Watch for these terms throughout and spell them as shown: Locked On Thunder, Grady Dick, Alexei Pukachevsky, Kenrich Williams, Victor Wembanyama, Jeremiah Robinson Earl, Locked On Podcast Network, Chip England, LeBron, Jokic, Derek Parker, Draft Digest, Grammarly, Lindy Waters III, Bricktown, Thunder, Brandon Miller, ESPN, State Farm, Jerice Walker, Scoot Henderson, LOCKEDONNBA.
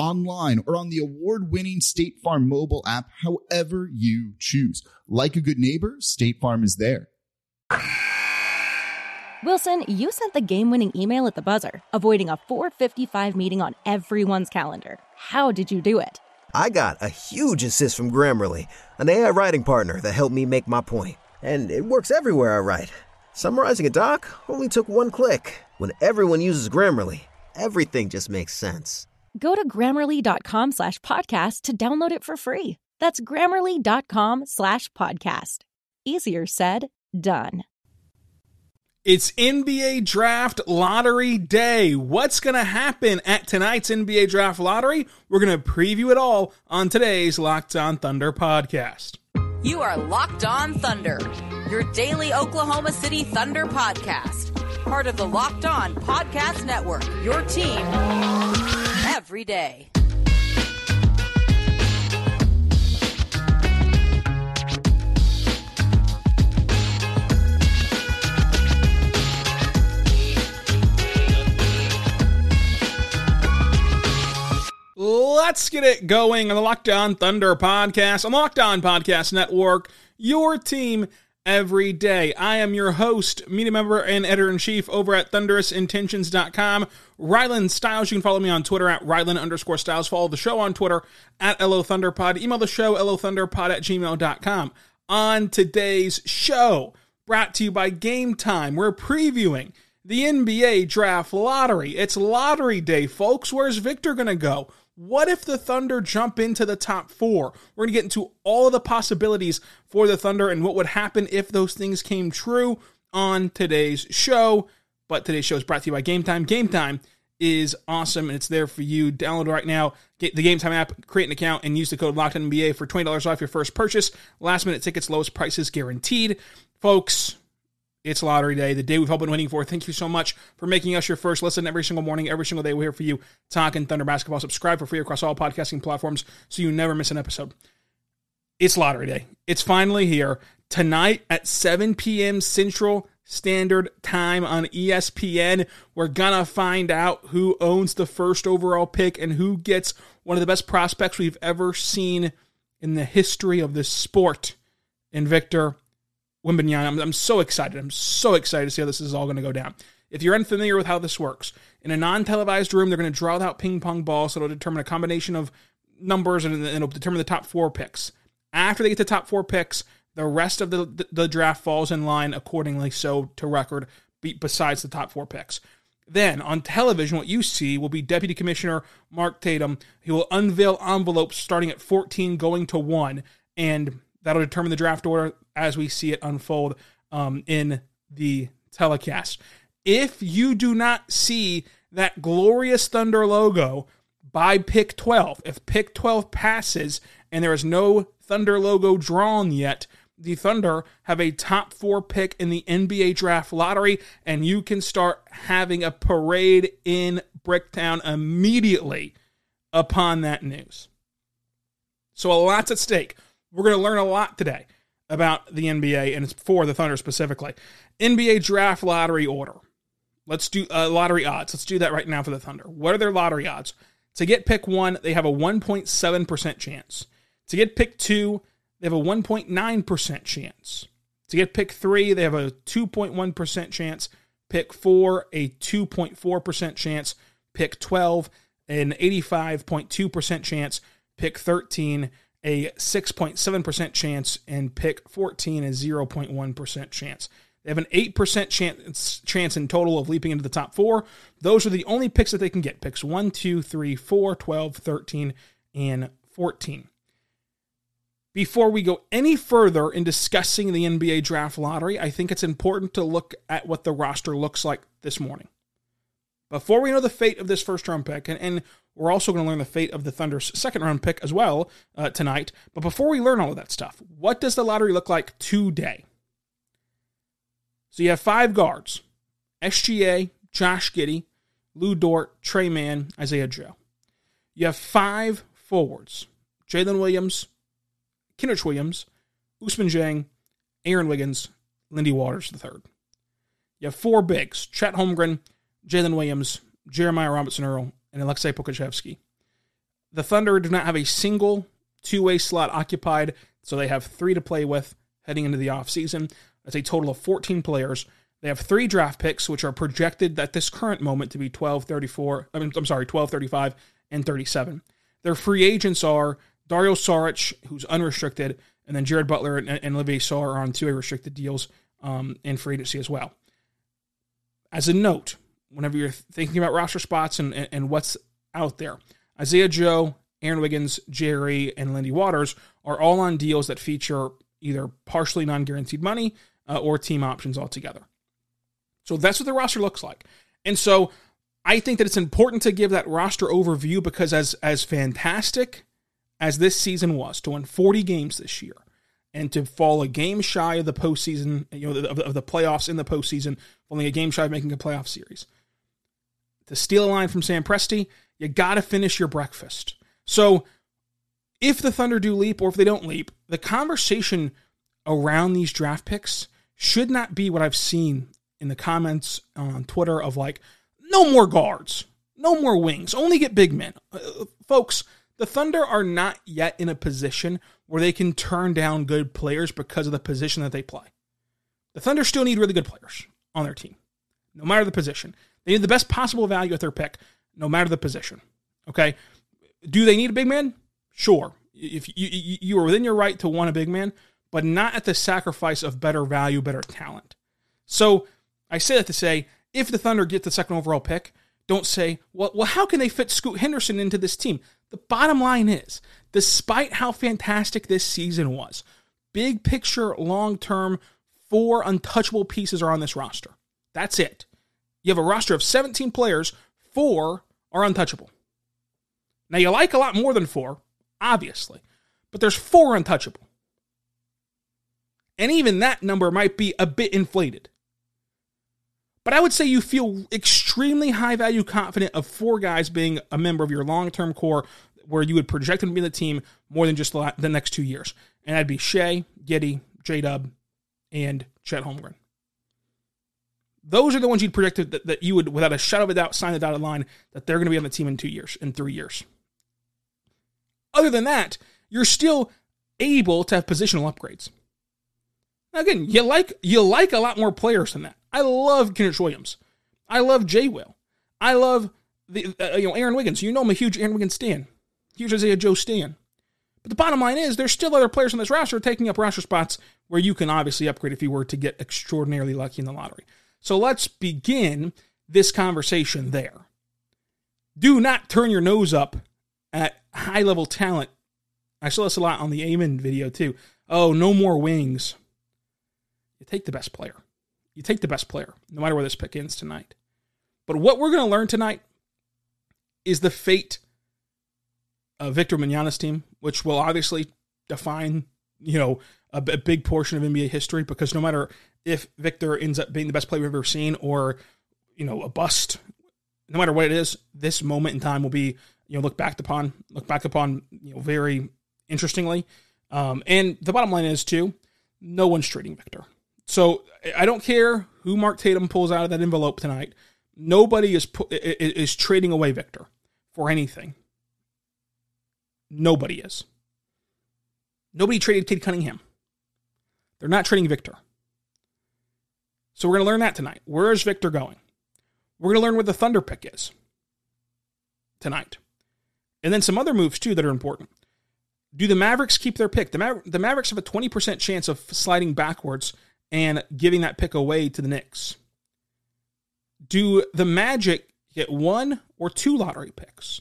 online, or on the award-winning State Farm mobile app, however you choose. Like a good neighbor, State Farm is there. Wilson, you sent the game-winning email at the buzzer, avoiding a 4:55 meeting on everyone's calendar. How did you do it? I got a huge assist from Grammarly, an AI writing partner that helped me make my point. And it works everywhere I write. Summarizing a doc only took one click. When everyone uses Grammarly, everything just makes sense. Go to Grammarly.com/podcast to download it for free. That's Grammarly.com/podcast. Easier said, done. It's NBA Draft Lottery Day. What's going to happen at tonight's NBA Draft Lottery? We're going to preview it all on today's Locked On Thunder podcast. You are Locked On Thunder, your daily Oklahoma City Thunder podcast. Part of the Locked On Podcast Network, your team every day. Let's get it going on the Locked On Thunder podcast, on the Locked On Podcast Network, your team every day. I am your host, media member, and editor-in-chief over at ThunderousIntentions.com, Ryland Stiles. You can follow me on Twitter at Ryland_Stiles. Follow the show on Twitter at LOThunderPod. Email the show, LOThunderPod@gmail.com. On today's show, brought to you by GameTime, we're previewing the NBA Draft Lottery. It's lottery day, folks. Where's Victor going to go? What if the Thunder jump into the top four? We're going to get into all of the possibilities for the Thunder and what would happen if those things came true on today's show. But today's show is brought to you by GameTime. GameTime is awesome, and it's there for you. Download it right now. Get the GameTime app, create an account, and use the code LOCKEDONNBA for $20 off your first purchase. Last-minute tickets, lowest prices guaranteed. Folks, it's lottery day, the day we've all been waiting for. Thank you so much for making us your first listen every single morning, every single day. We're here for you, talking Thunder basketball. Subscribe for free across all podcasting platforms so you never miss an episode. It's lottery day. It's finally here. Tonight at 7 p.m. Central Standard Time on ESPN, we're going to find out who owns the first overall pick and who gets one of the best prospects we've ever seen in the history of this sport. And Victor Wembanyama, I'm so excited. I'm so excited to see how this is all going to go down. If you're unfamiliar with how this works, in a non-televised room, they're going to draw out ping pong balls, so it'll determine a combination of numbers, and it'll determine the top four picks. After they get the top four picks, the rest of the draft falls in line accordingly, so to record, besides the top four picks. Then, on television, what you see will be Deputy Commissioner Mark Tatum. He will unveil envelopes starting at 14 going to 1, and that'll determine the draft order as we see it unfold in the telecast. If you do not see that glorious Thunder logo by pick 12, if pick 12 passes and there is no Thunder logo drawn yet, the Thunder have a top four pick in the NBA Draft Lottery, and you can start having a parade in Bricktown immediately upon that news. So a lot's at stake. We're going to learn a lot today about the NBA, and it's for the Thunder specifically. NBA Draft Lottery order. Let's do lottery odds. Let's do that right now for the Thunder. What are their lottery odds? To get pick 1, they have a 1.7% chance. To get pick 2, they have a 1.9% chance. To get pick 3, they have a 2.1% chance. Pick 4, a 2.4% chance. Pick 12, an 85.2% chance. Pick 13, a 6.7% chance, and pick 14 is 0.1% chance. They have an 8% chance in total of leaping into the top four. Those are the only picks that they can get. Picks 1, 2, 3, 4, 12, 13, and 14. Before we go any further in discussing the NBA Draft Lottery, I think it's important to look at what the roster looks like this morning. Before we know the fate of this first round pick, and We're also going to learn the fate of the Thunder's second-round pick as well tonight. But before we learn all of that stuff, what does the lottery look like today? So you have five guards: SGA, Josh Giddey, Lou Dort, Trey Mann, Isaiah Joe. You have five forwards: Jalen Williams, Kenrich Williams, Usman Garuba, Aaron Wiggins, Lindy Waters III. You have four bigs: Chet Holmgren, Jalen Williams, Jeremiah Robinson Earl, and Alexei Pukachevsky. The Thunder do not have a single two-way slot occupied, so they have three to play with heading into the offseason. That's a total of 14 players. They have three draft picks, which are projected at this current moment to be 12, 35, and 37. Their free agents are Dario Saric, who's unrestricted, and then Jared Butler and Olivier Sarr are on two-way restricted deals in free agency as well. As a note, whenever you're thinking about roster spots and what's out there, Isaiah Joe, Aaron Wiggins, Jerry, and Lindy Waters are all on deals that feature either partially non-guaranteed money or team options altogether. So that's what the roster looks like. And so I think that it's important to give that roster overview because as fantastic as this season was, to win 40 games this year and to fall a game shy of the postseason, of the playoffs in the postseason, only a game shy of making a playoff series. To steal a line from Sam Presti, you got to finish your breakfast. So if the Thunder do leap or if they don't leap, the conversation around these draft picks should not be what I've seen in the comments on Twitter of like, no more guards, no more wings, only get big men. Folks, the Thunder are not yet in a position where they can turn down good players because of the position that they play. The Thunder still need really good players on their team, no matter the position. They need the best possible value at their pick, no matter the position. Okay? Do they need a big man? Sure. If you are within your right to want a big man, but not at the sacrifice of better value, better talent. So I say that to say, if the Thunder get the second overall pick, don't say, well, how can they fit Scoot Henderson into this team? The bottom line is, despite how fantastic this season was, big picture, long-term, four untouchable pieces are on this roster. That's it. You have a roster of 17 players, four are untouchable. Now, you like a lot more than four, obviously, but there's four untouchable. And even that number might be a bit inflated. But I would say you feel extremely high-value confident of four guys being a member of your long-term core where you would project them to be in the team more than just the next 2 years. And that'd be Shea, Giddey, J-Dub, and Chet Holmgren. Those are the ones you'd predict that you would, without a shadow of a doubt, sign the dotted line that they're going to be on the team in 2 years, in 3 years. Other than that, you're still able to have positional upgrades. Now, again, you like a lot more players than that. I love Kenrich Williams. I love Jay Will. I love Aaron Wiggins. You know I'm a huge Aaron Wiggins stan, huge Isaiah Joe stan. But the bottom line is there's still other players on this roster taking up roster spots where you can obviously upgrade if you were to get extraordinarily lucky in the lottery. So let's begin this conversation there. Do not turn your nose up at high-level talent. I saw this a lot on the Amen video, too. Oh, no more wings. You take the best player. You take the best player, no matter where this pick ends tonight. But what we're going to learn tonight is the fate of Victor Wembanyama's team, which will obviously define, a big portion of NBA history, because no matter if Victor ends up being the best player we've ever seen or, a bust, no matter what it is, this moment in time will be, looked back upon, very interestingly. And the bottom line is, too, no one's trading Victor. So I don't care who Mark Tatum pulls out of that envelope tonight. Nobody is trading away Victor for anything. Nobody is. Nobody traded Cade Cunningham. They're not trading Victor. So we're going to learn that tonight. Where is Victor going? We're going to learn where the Thunder pick is tonight. And then some other moves, too, that are important. Do the Mavericks keep their pick? The Mavericks have a 20% chance of sliding backwards and giving that pick away to the Knicks. Do the Magic get one or two lottery picks?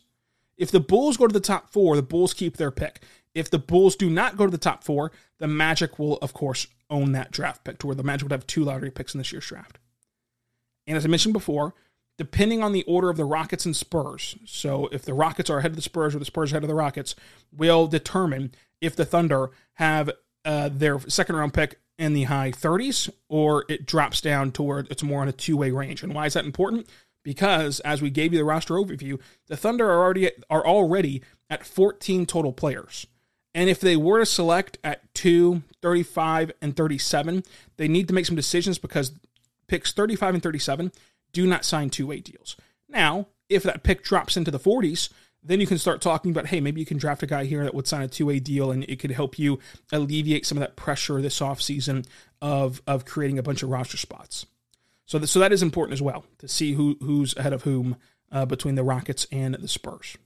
If the Bulls go to the top four, the Bulls keep their pick. If the Bulls do not go to the top four, the Magic will, of course, own that draft pick to where the Magic would have two lottery picks in this year's draft. And as I mentioned before, depending on the order of the Rockets and Spurs, so if the Rockets are ahead of the Spurs or the Spurs ahead of the Rockets, will determine if the Thunder have their second-round pick in the high 30s or it drops down toward it's more on a two-way range. And why is that important? Because, as we gave you the roster overview, the Thunder are already at 14 total players. And if they were to select at 2, 35, and 37, they need to make some decisions because picks 35 and 37 do not sign two-way deals. Now, if that pick drops into the 40s, then you can start talking about, hey, maybe you can draft a guy here that would sign a two-way deal and it could help you alleviate some of that pressure this offseason of creating a bunch of roster spots. So that is important as well, to see who's ahead of whom between the Rockets and the Spurs.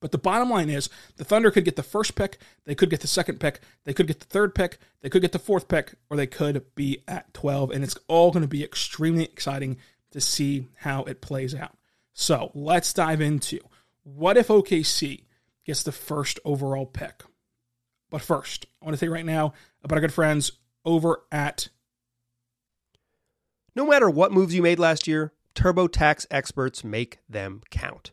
But the bottom line is the Thunder could get the first pick, they could get the second pick, they could get the third pick, they could get the fourth pick, or they could be at 12, and it's all going to be extremely exciting to see how it plays out. So let's dive into what if OKC gets the first overall pick. But first, I want to tell you right now about our good friends over at... No matter what moves you made last year, TurboTax experts make them count.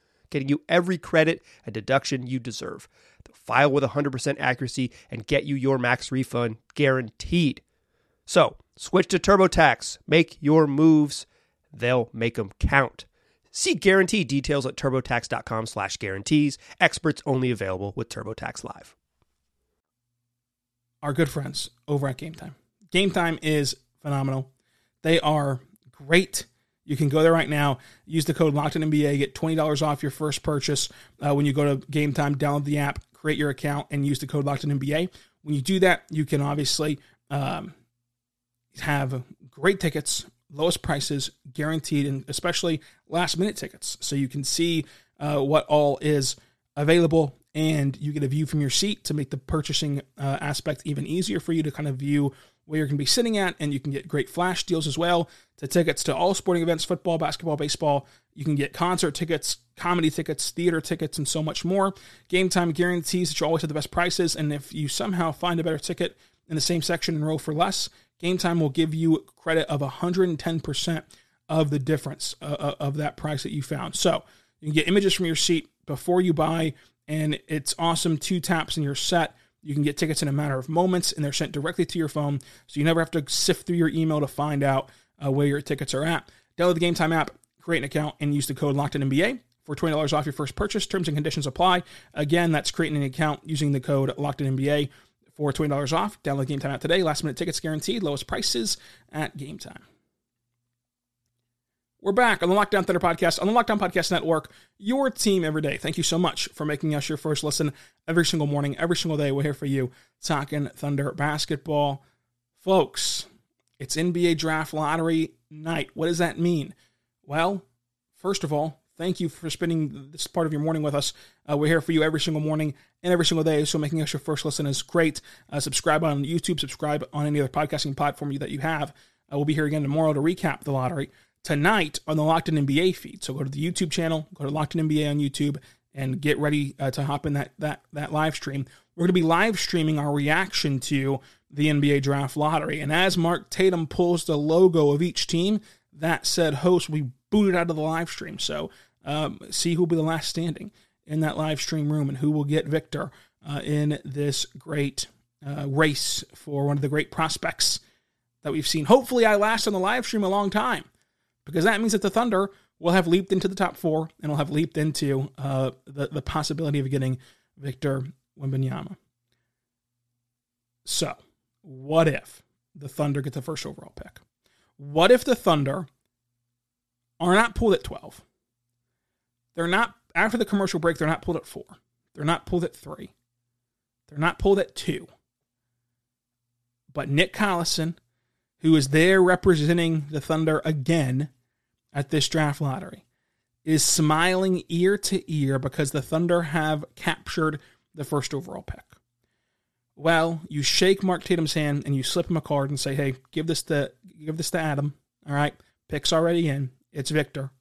getting you every credit and deduction you deserve. They'll file with 100% accuracy and get you your max refund guaranteed. So, switch to TurboTax. Make your moves. They'll make them count. See guarantee details at TurboTax.com/guarantees. Experts only available with TurboTax Live. Our good friends over at GameTime. GameTime is phenomenal. They are great. You can go there right now, use the code LOCKEDONNBA, get $20 off your first purchase when you go to GameTime, download the app, create your account, and use the code LOCKEDONNBA. When you do that, you can obviously have great tickets, lowest prices, guaranteed, and especially last-minute tickets. So you can see what all is available, and you get a view from your seat to make the purchasing aspect even easier for you to kind of view where you're going to be sitting at, and you can get great flash deals as well to tickets to all sporting events, football, basketball, baseball. You can get concert tickets, comedy tickets, theater tickets, and so much more. Game Time guarantees that you always have the best prices, and if you somehow find a better ticket in the same section and row for less, Game Time will give you credit of 110% of the difference of that price that you found. So you can get images from your seat before you buy, and it's awesome. 2 taps and you're set. You can get tickets in a matter of moments, and they're sent directly to your phone, so you never have to sift through your email to find out where your tickets are at. Download the GameTime app, create an account, and use the code LOCKEDONNBA for $20 off your first purchase. Terms and conditions apply. Again, that's creating an account using the code LOCKEDONNBA for $20 off. Download the GameTime app today. Last-minute tickets guaranteed. Lowest prices at GameTime. We're back on the Locked On Thunder Podcast, on the Locked On Podcast Network, your team every day. Thank you so much for making us your first listen every single morning, every single day. We're here for you, talking Thunder basketball. Folks, it's NBA Draft Lottery night. What does that mean? Well, first of all, thank you for spending this part of your morning with us. We're here for you every single morning and every single day, so making us your first listen is great. Subscribe on YouTube, subscribe on any other podcasting platform that you have. We'll be here again tomorrow to recap the lottery. Tonight on the Locked In NBA feed. So go to the YouTube channel, go to Locked In NBA on YouTube, and get ready to hop in that live stream. We're going to be live streaming our reaction to the NBA Draft Lottery. And as Mark Tatum pulls the logo of each team, that said host will be booted out of the live stream. So see who will be the last standing in that live stream room and who will get Victor in this great race for one of the great prospects that we've seen. Hopefully I last on the live stream a long time, because that means that the Thunder will have leaped into the top four and will have leaped into the possibility of getting Victor Wembanyama. So, what if the Thunder get the first overall pick? What if the Thunder are not pulled at 12? They're not, after the commercial break, they're not pulled at 4. They're not pulled at 3. They're not pulled at 2. But Nick Collison, who is there representing the Thunder again at this draft lottery, is smiling ear to ear because the Thunder have captured the first overall pick. Well, you shake Mark Tatum's hand and you slip him a card and say, hey, give this to Adam. All right, pick's already in. It's Victor.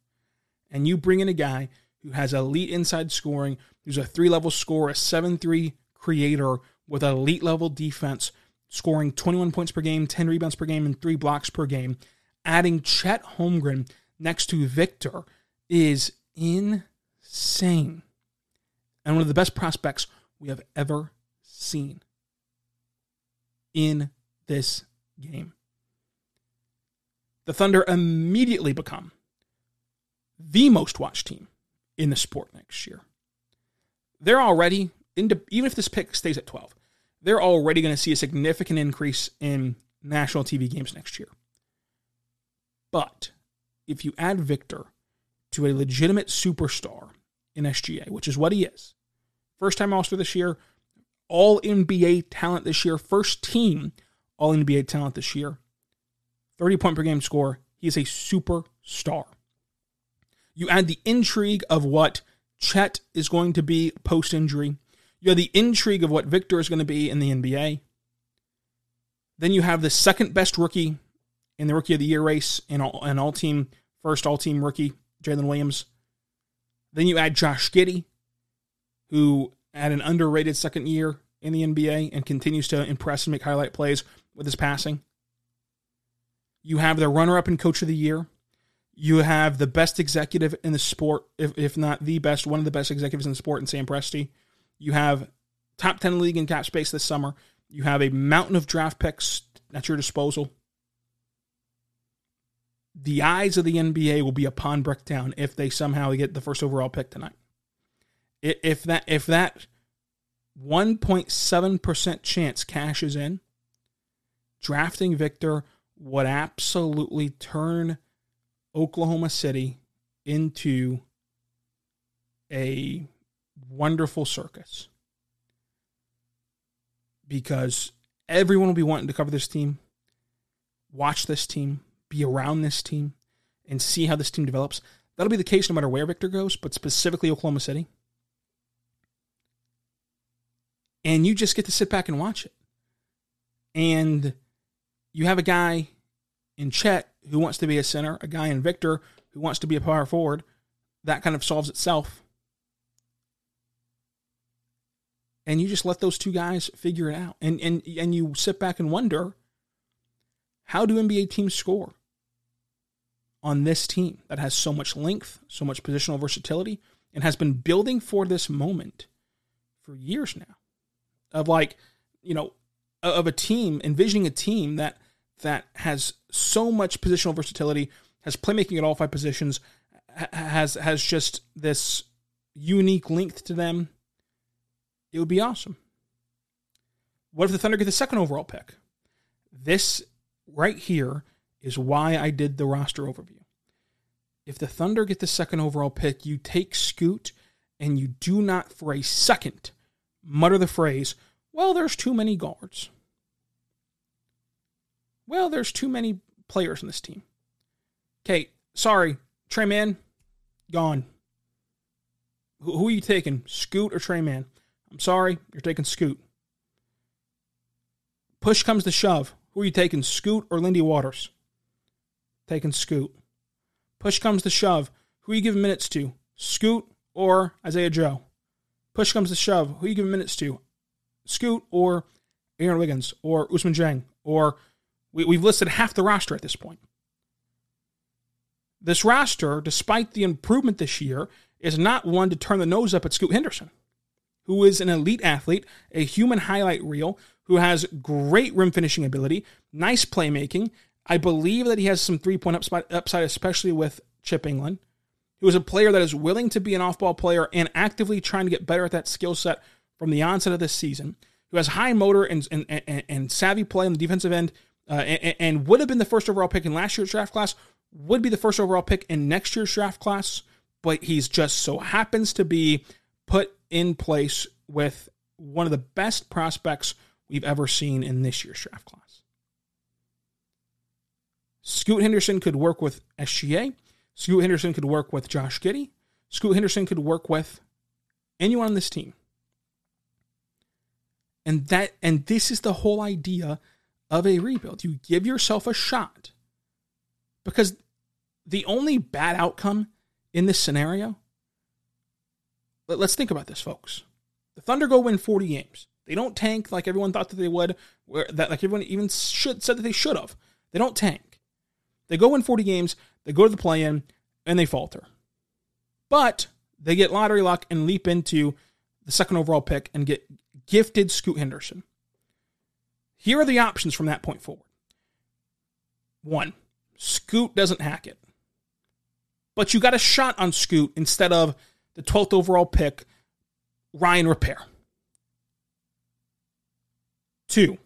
And you bring in a guy who has elite inside scoring, who's a three-level scorer, a 7-3 creator with elite-level defense, scoring 21 points per game, 10 rebounds per game, and 3 blocks per game. Adding Chet Holmgren next to Victor is insane. And one of the best prospects we have ever seen in this game. The Thunder immediately become the most watched team in the sport next year. They're already, even if this pick stays at 12, they're already going to see a significant increase in national TV games next year. But if you add Victor to a legitimate superstar in SGA, which is what he is, first-time All-Star this year, All-NBA talent this year, first-team All-NBA talent this year, 30-point-per-game score, he is a superstar. You add the intrigue of what Chet is going to be post-injury. You add the intrigue of what Victor is going to be in the NBA. Then you have the second-best rookie in the Rookie of the Year race, first all-team rookie, Jalen Williams. Then you add Josh Giddey, who had an underrated second year in the NBA and continues to impress and make highlight plays with his passing. You have the runner-up and Coach of the Year. You have the best executive in the sport, if not the best, one of the best executives in the sport in Sam Presti. You have top 10 league in cap space this summer. You have a mountain of draft picks at your disposal. The eyes of the NBA will be upon Bricktown if they somehow get the first overall pick tonight. If that 1.7% chance cashes in, drafting Victor would absolutely turn Oklahoma City into a wonderful circus. Because everyone will be wanting to cover this team, watch this team, be around this team, and see how this team develops. That'll be the case no matter where Victor goes, but specifically Oklahoma City. And you just get to sit back and watch it. And you have a guy in Chet who wants to be a center, a guy in Victor who wants to be a power forward. That kind of solves itself. And you just let those two guys figure it out. And you sit back and wonder, how do NBA teams score on this team that has so much length, so much positional versatility, and has been building for this moment for years now? Envisioning a team that has so much positional versatility, has playmaking at all 5 positions, has just this unique length to them. It would be awesome. What if the Thunder get the second overall pick? This right here is why I did the roster overview. If the Thunder get the second overall pick, you take Scoot and you do not for a second mutter the phrase, well, there's too many guards. Well, there's too many players in this team. Okay, sorry, Trey Mann, gone. Who are you taking, Scoot or Trey Mann? I'm sorry, you're taking Scoot. Push comes to shove. Who are you taking, Scoot or Lindy Waters? Taking Scoot. Push comes to shove. Who are you giving minutes to, Scoot or Isaiah Joe? Push comes to shove. Who are you giving minutes to, Scoot or Aaron Wiggins or Usman Jang? Or we've listed half the roster at this point. This roster, despite the improvement this year, is not one to turn the nose up at Scoot Henderson, who is an elite athlete, a human highlight reel, who has great rim finishing ability, nice playmaking. I believe that he has some three-point upside, especially with Chip England, who is a player that is willing to be an off-ball player and actively trying to get better at that skill set from the onset of this season, who has high motor and savvy play on the defensive end, and would have been the first overall pick in last year's draft class, would be the first overall pick in next year's draft class, but he's just so happens to be put in place with one of the best prospects we've ever seen in this year's draft class. Scoot Henderson could work with SGA. Scoot Henderson could work with Josh Giddey. Scoot Henderson could work with anyone on this team. And this is the whole idea of a rebuild. You give yourself a shot. Because the only bad outcome in this scenario, let's think about this, folks. The Thunder go win 40 games. They don't tank like everyone thought that they would, like everyone even said that they should have. They don't tank. They go win 40 games, they go to the play-in, and they falter. But they get lottery luck and leap into the second overall pick and get gifted Scoot Henderson. Here are the options from that point forward. 1, Scoot doesn't hack it. But you got a shot on Scoot instead of the 12th overall pick, Ryan Repair. 2,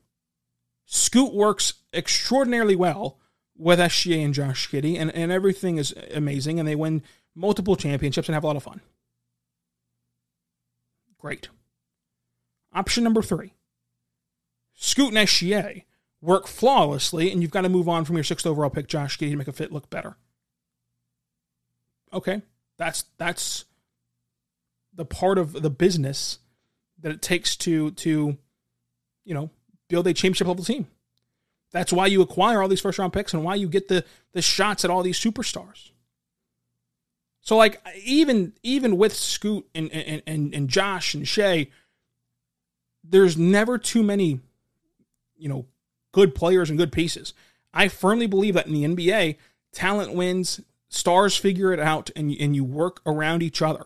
Scoot works extraordinarily well with SGA and Josh Giddey, and everything is amazing, and they win multiple championships and have a lot of fun. Great. Option number 3, Scoot and SGA work flawlessly, and you've got to move on from your 6th overall pick, Josh Giddey, to make a fit look better. Okay, that's the part of the business that it takes to build a championship-level team. That's why you acquire all these first-round picks and why you get the shots at all these superstars. So, like, even with Scoot and Josh and Shea, there's never too many, good players and good pieces. I firmly believe that in the NBA, talent wins, stars figure it out, and you work around each other.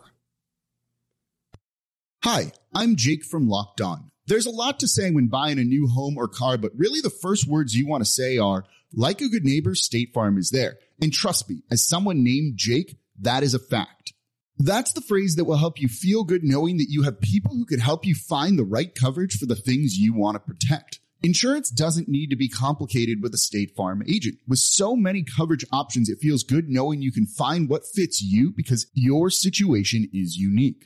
Hi, I'm Jake from Locked On. There's a lot to say when buying a new home or car, but really the first words you want to say are, like a good neighbor, State Farm is there. And trust me, as someone named Jake, that is a fact. That's the phrase that will help you feel good knowing that you have people who can help you find the right coverage for the things you want to protect. Insurance doesn't need to be complicated with a State Farm agent. With so many coverage options, it feels good knowing you can find what fits you because your situation is unique.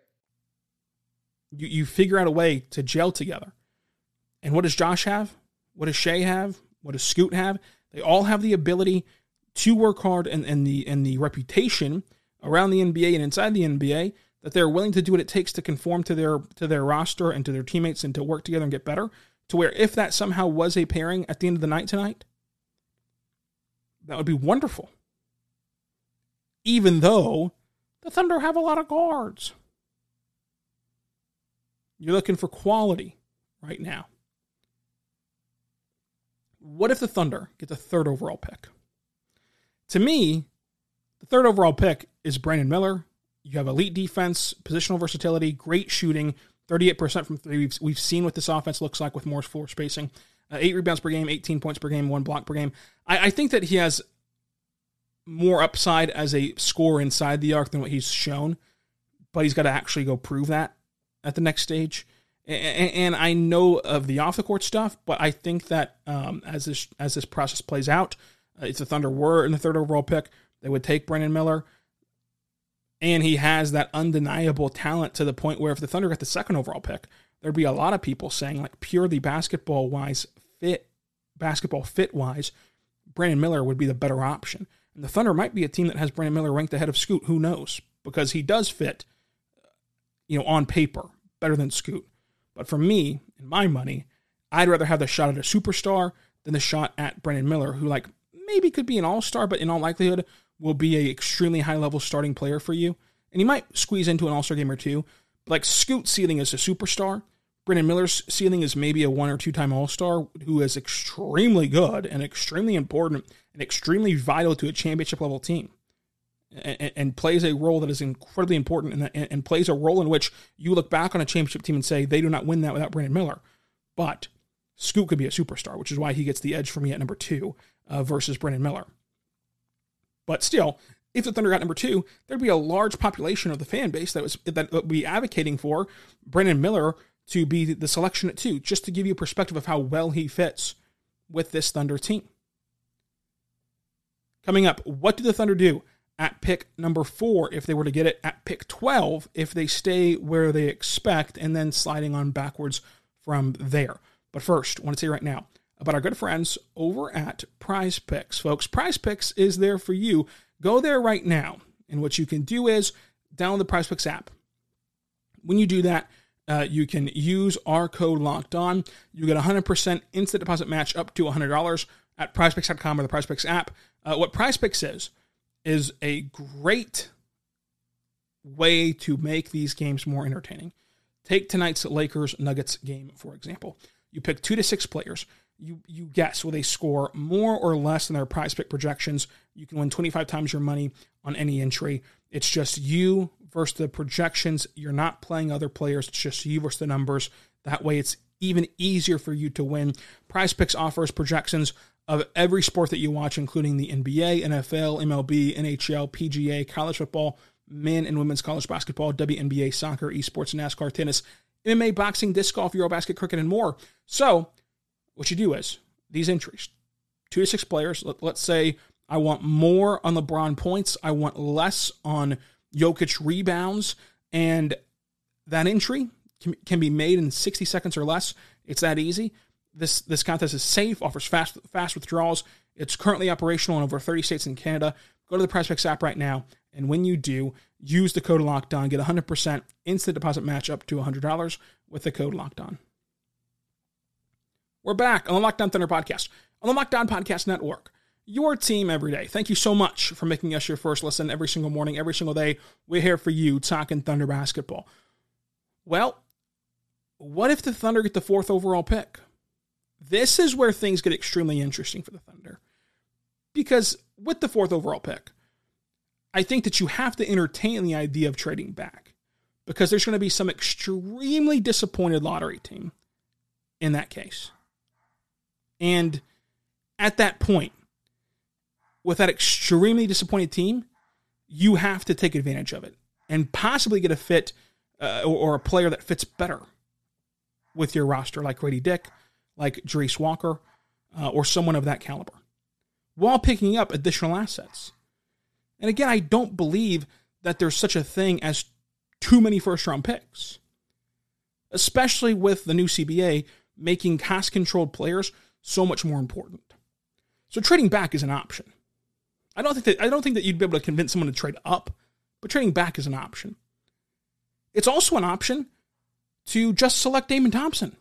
You figure out a way to gel together. And what does Josh have? What does Shea have? What does Scoot have? They all have the ability to work hard and the reputation around the NBA and inside the NBA that they're willing to do what it takes to conform to their roster and to their teammates and to work together and get better, to where if that somehow was a pairing at the end of the night tonight, that would be wonderful. Even though the Thunder have a lot of guards. You're looking for quality right now. What if the Thunder get the 3rd overall pick? To me, the 3rd overall pick is Brandon Miller. You have elite defense, positional versatility, great shooting, 38% from 3. We've seen what this offense looks like with more floor spacing. 8 rebounds per game, 18 points per game, 1 block per game. I think that he has more upside as a scorer inside the arc than what he's shown, but he's got to actually go prove that at the next stage. And I know of the off-the-court stuff, but I think that as this process plays out, if the Thunder were in the 3rd overall pick, they would take Brandon Miller, and he has that undeniable talent to the point where if the Thunder got the 2nd overall pick, there'd be a lot of people saying, like, purely basketball fit-wise, Brandon Miller would be the better option. And the Thunder might be a team that has Brandon Miller ranked ahead of Scoot, who knows, because he does fit on paper, better than Scoot. But for me, and my money, I'd rather have the shot at a superstar than the shot at Brandon Miller, who maybe could be an all-star, but in all likelihood will be an extremely high-level starting player for you. And he might squeeze into an all-star game or two. But Scoot's ceiling is a superstar. Brandon Miller's ceiling is maybe a 1- or 2-time all-star who is extremely good and extremely important and extremely vital to a championship-level team. And plays a role that is incredibly important and plays a role in which you look back on a championship team and say, they do not win that without Brandon Miller. But Scoot could be a superstar, which is why he gets the edge for me at number 2 versus Brandon Miller. But still, if the Thunder got number two, there'd be a large population of the fan base that would be advocating for Brandon Miller to be the selection at two, just to give you a perspective of how well he fits with this Thunder team. Coming up, what do the Thunder do at pick number 4 if they were to get it, at pick 12 if they stay where they expect, and then sliding on backwards from there? But first, I want to tell you right now about our good friends over at PrizePicks. Folks, PrizePicks is there for you. Go there right now, and what you can do is download the PrizePicks app. When you do that, you can use our code LOCKEDON. You get 100% instant deposit match up to $100 at PrizePicks.com or the PrizePicks app. What PrizePicks is a great way to make these games more entertaining. Take tonight's Lakers-Nuggets game, for example. You pick 2 to 6 players. You guess, will they score more or less than their prize pick projections? You can win 25 times your money on any entry. It's just you versus the projections. You're not playing other players. It's just you versus the numbers. That way, it's even easier for you to win. Prize Picks offers projections of every sport that you watch, including the NBA, NFL, MLB, NHL, PGA, college football, men and women's college basketball, WNBA, soccer, esports, NASCAR, tennis, MMA, boxing, disc golf, Eurobasket, cricket, and more. So what you do is these entries, 2 to 6 players. Let's say I want more on LeBron points. I want less on Jokic rebounds. And that entry can be made in 60 seconds or less. It's that easy. This contest is safe, offers fast withdrawals. It's currently operational in over 30 states in Canada. Go to the PrizePicks app right now. And when you do, use the code LOCKEDON. Get 100% instant deposit match up to $100 with the code LOCKEDON. We're back on the Locked On Thunder podcast, on the Locked On Podcast Network, your team every day. Thank you so much for making us your first listen every single morning, every single day. We're here for you talking Thunder basketball. Well, what if the Thunder get the 4th overall pick? This is where things get extremely interesting for the Thunder, because with the 4th overall pick, I think that you have to entertain the idea of trading back, because there's going to be some extremely disappointed lottery team in that case. And at that point, with that extremely disappointed team, you have to take advantage of it and possibly get a fit or a player that fits better with your roster, like Grady Dick, like Jerice Walker, or someone of that caliber, while picking up additional assets. And again, I don't believe that there's such a thing as too many first-round picks, especially with the new CBA making cost-controlled players so much more important. So trading back is an option. I don't think that you'd be able to convince someone to trade up, but trading back is an option. It's also an option to just select Amen Thompson.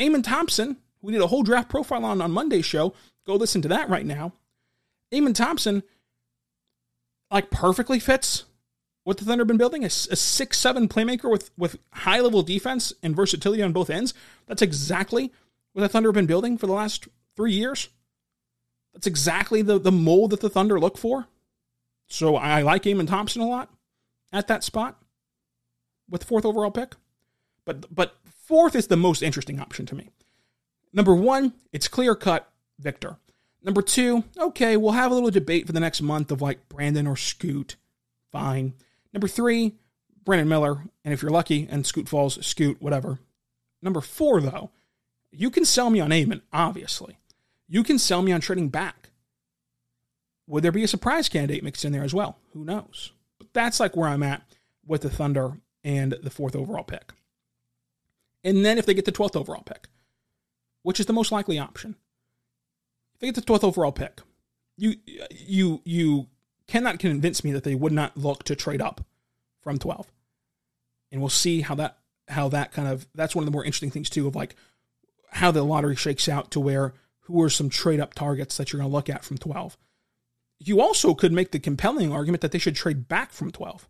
Amen Thompson, we did a whole draft profile on Monday's show. Go listen to that right now. Amen Thompson, like, perfectly fits what the Thunder have been building, a 6'7" playmaker with high-level defense and versatility on both ends. That's exactly what the Thunder have been building for the last 3 years. That's exactly the mold that the Thunder look for. So I like Amen Thompson a lot at that spot with the 4th overall pick. But 4th is the most interesting option to me. Number 1, it's clear-cut Victor. Number 2, okay, we'll have a little debate for the next month of, like, Brandon or Scoot. Fine. Number 3, Brandon Miller. And if you're lucky and Scoot falls, Scoot, whatever. Number 4, though, you can sell me on Amen, obviously. You can sell me on trading back. Would there be a surprise candidate mixed in there as well? Who knows? But that's like where I'm at with the Thunder and the 4th overall pick. And then if they get the 12th overall pick, which is the most likely option, if they get the 12th overall pick, you cannot convince me that they would not look to trade up from 12. And we'll see how that kind of, that's one of the more interesting things too, of like how the lottery shakes out to where who are some trade up targets that you're going to look at from 12. You also could make the compelling argument that they should trade back from 12.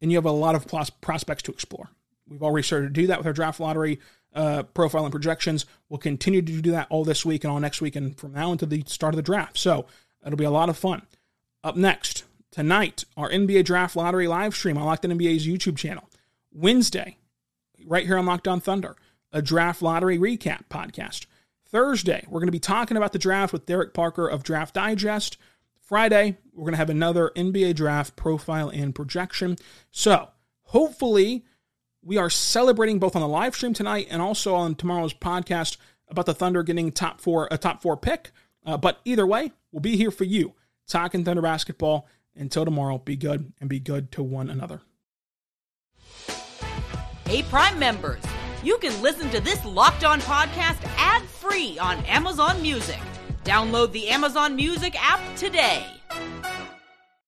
And you have a lot of prospects to explore. We've already started to do that with our draft lottery profile and projections. We'll continue to do that all this week and all next week and from now until the start of the draft. So it'll be a lot of fun. Up next, tonight, our NBA Draft Lottery live stream on Locked On NBA's YouTube channel. Wednesday, right here on Locked On Thunder, a Draft Lottery recap podcast. Thursday, we're going to be talking about the draft with Derek Parker of Draft Digest. Friday, we're going to have another NBA draft profile and projection. So hopefully we are celebrating both on the live stream tonight and also on tomorrow's podcast about the Thunder getting a top four pick. But either way, we'll be here for you talking Thunder basketball. Until tomorrow, be good and be good to one another. Hey, Prime members, you can listen to this Locked On podcast ad-free on Amazon Music. Download the Amazon Music app today.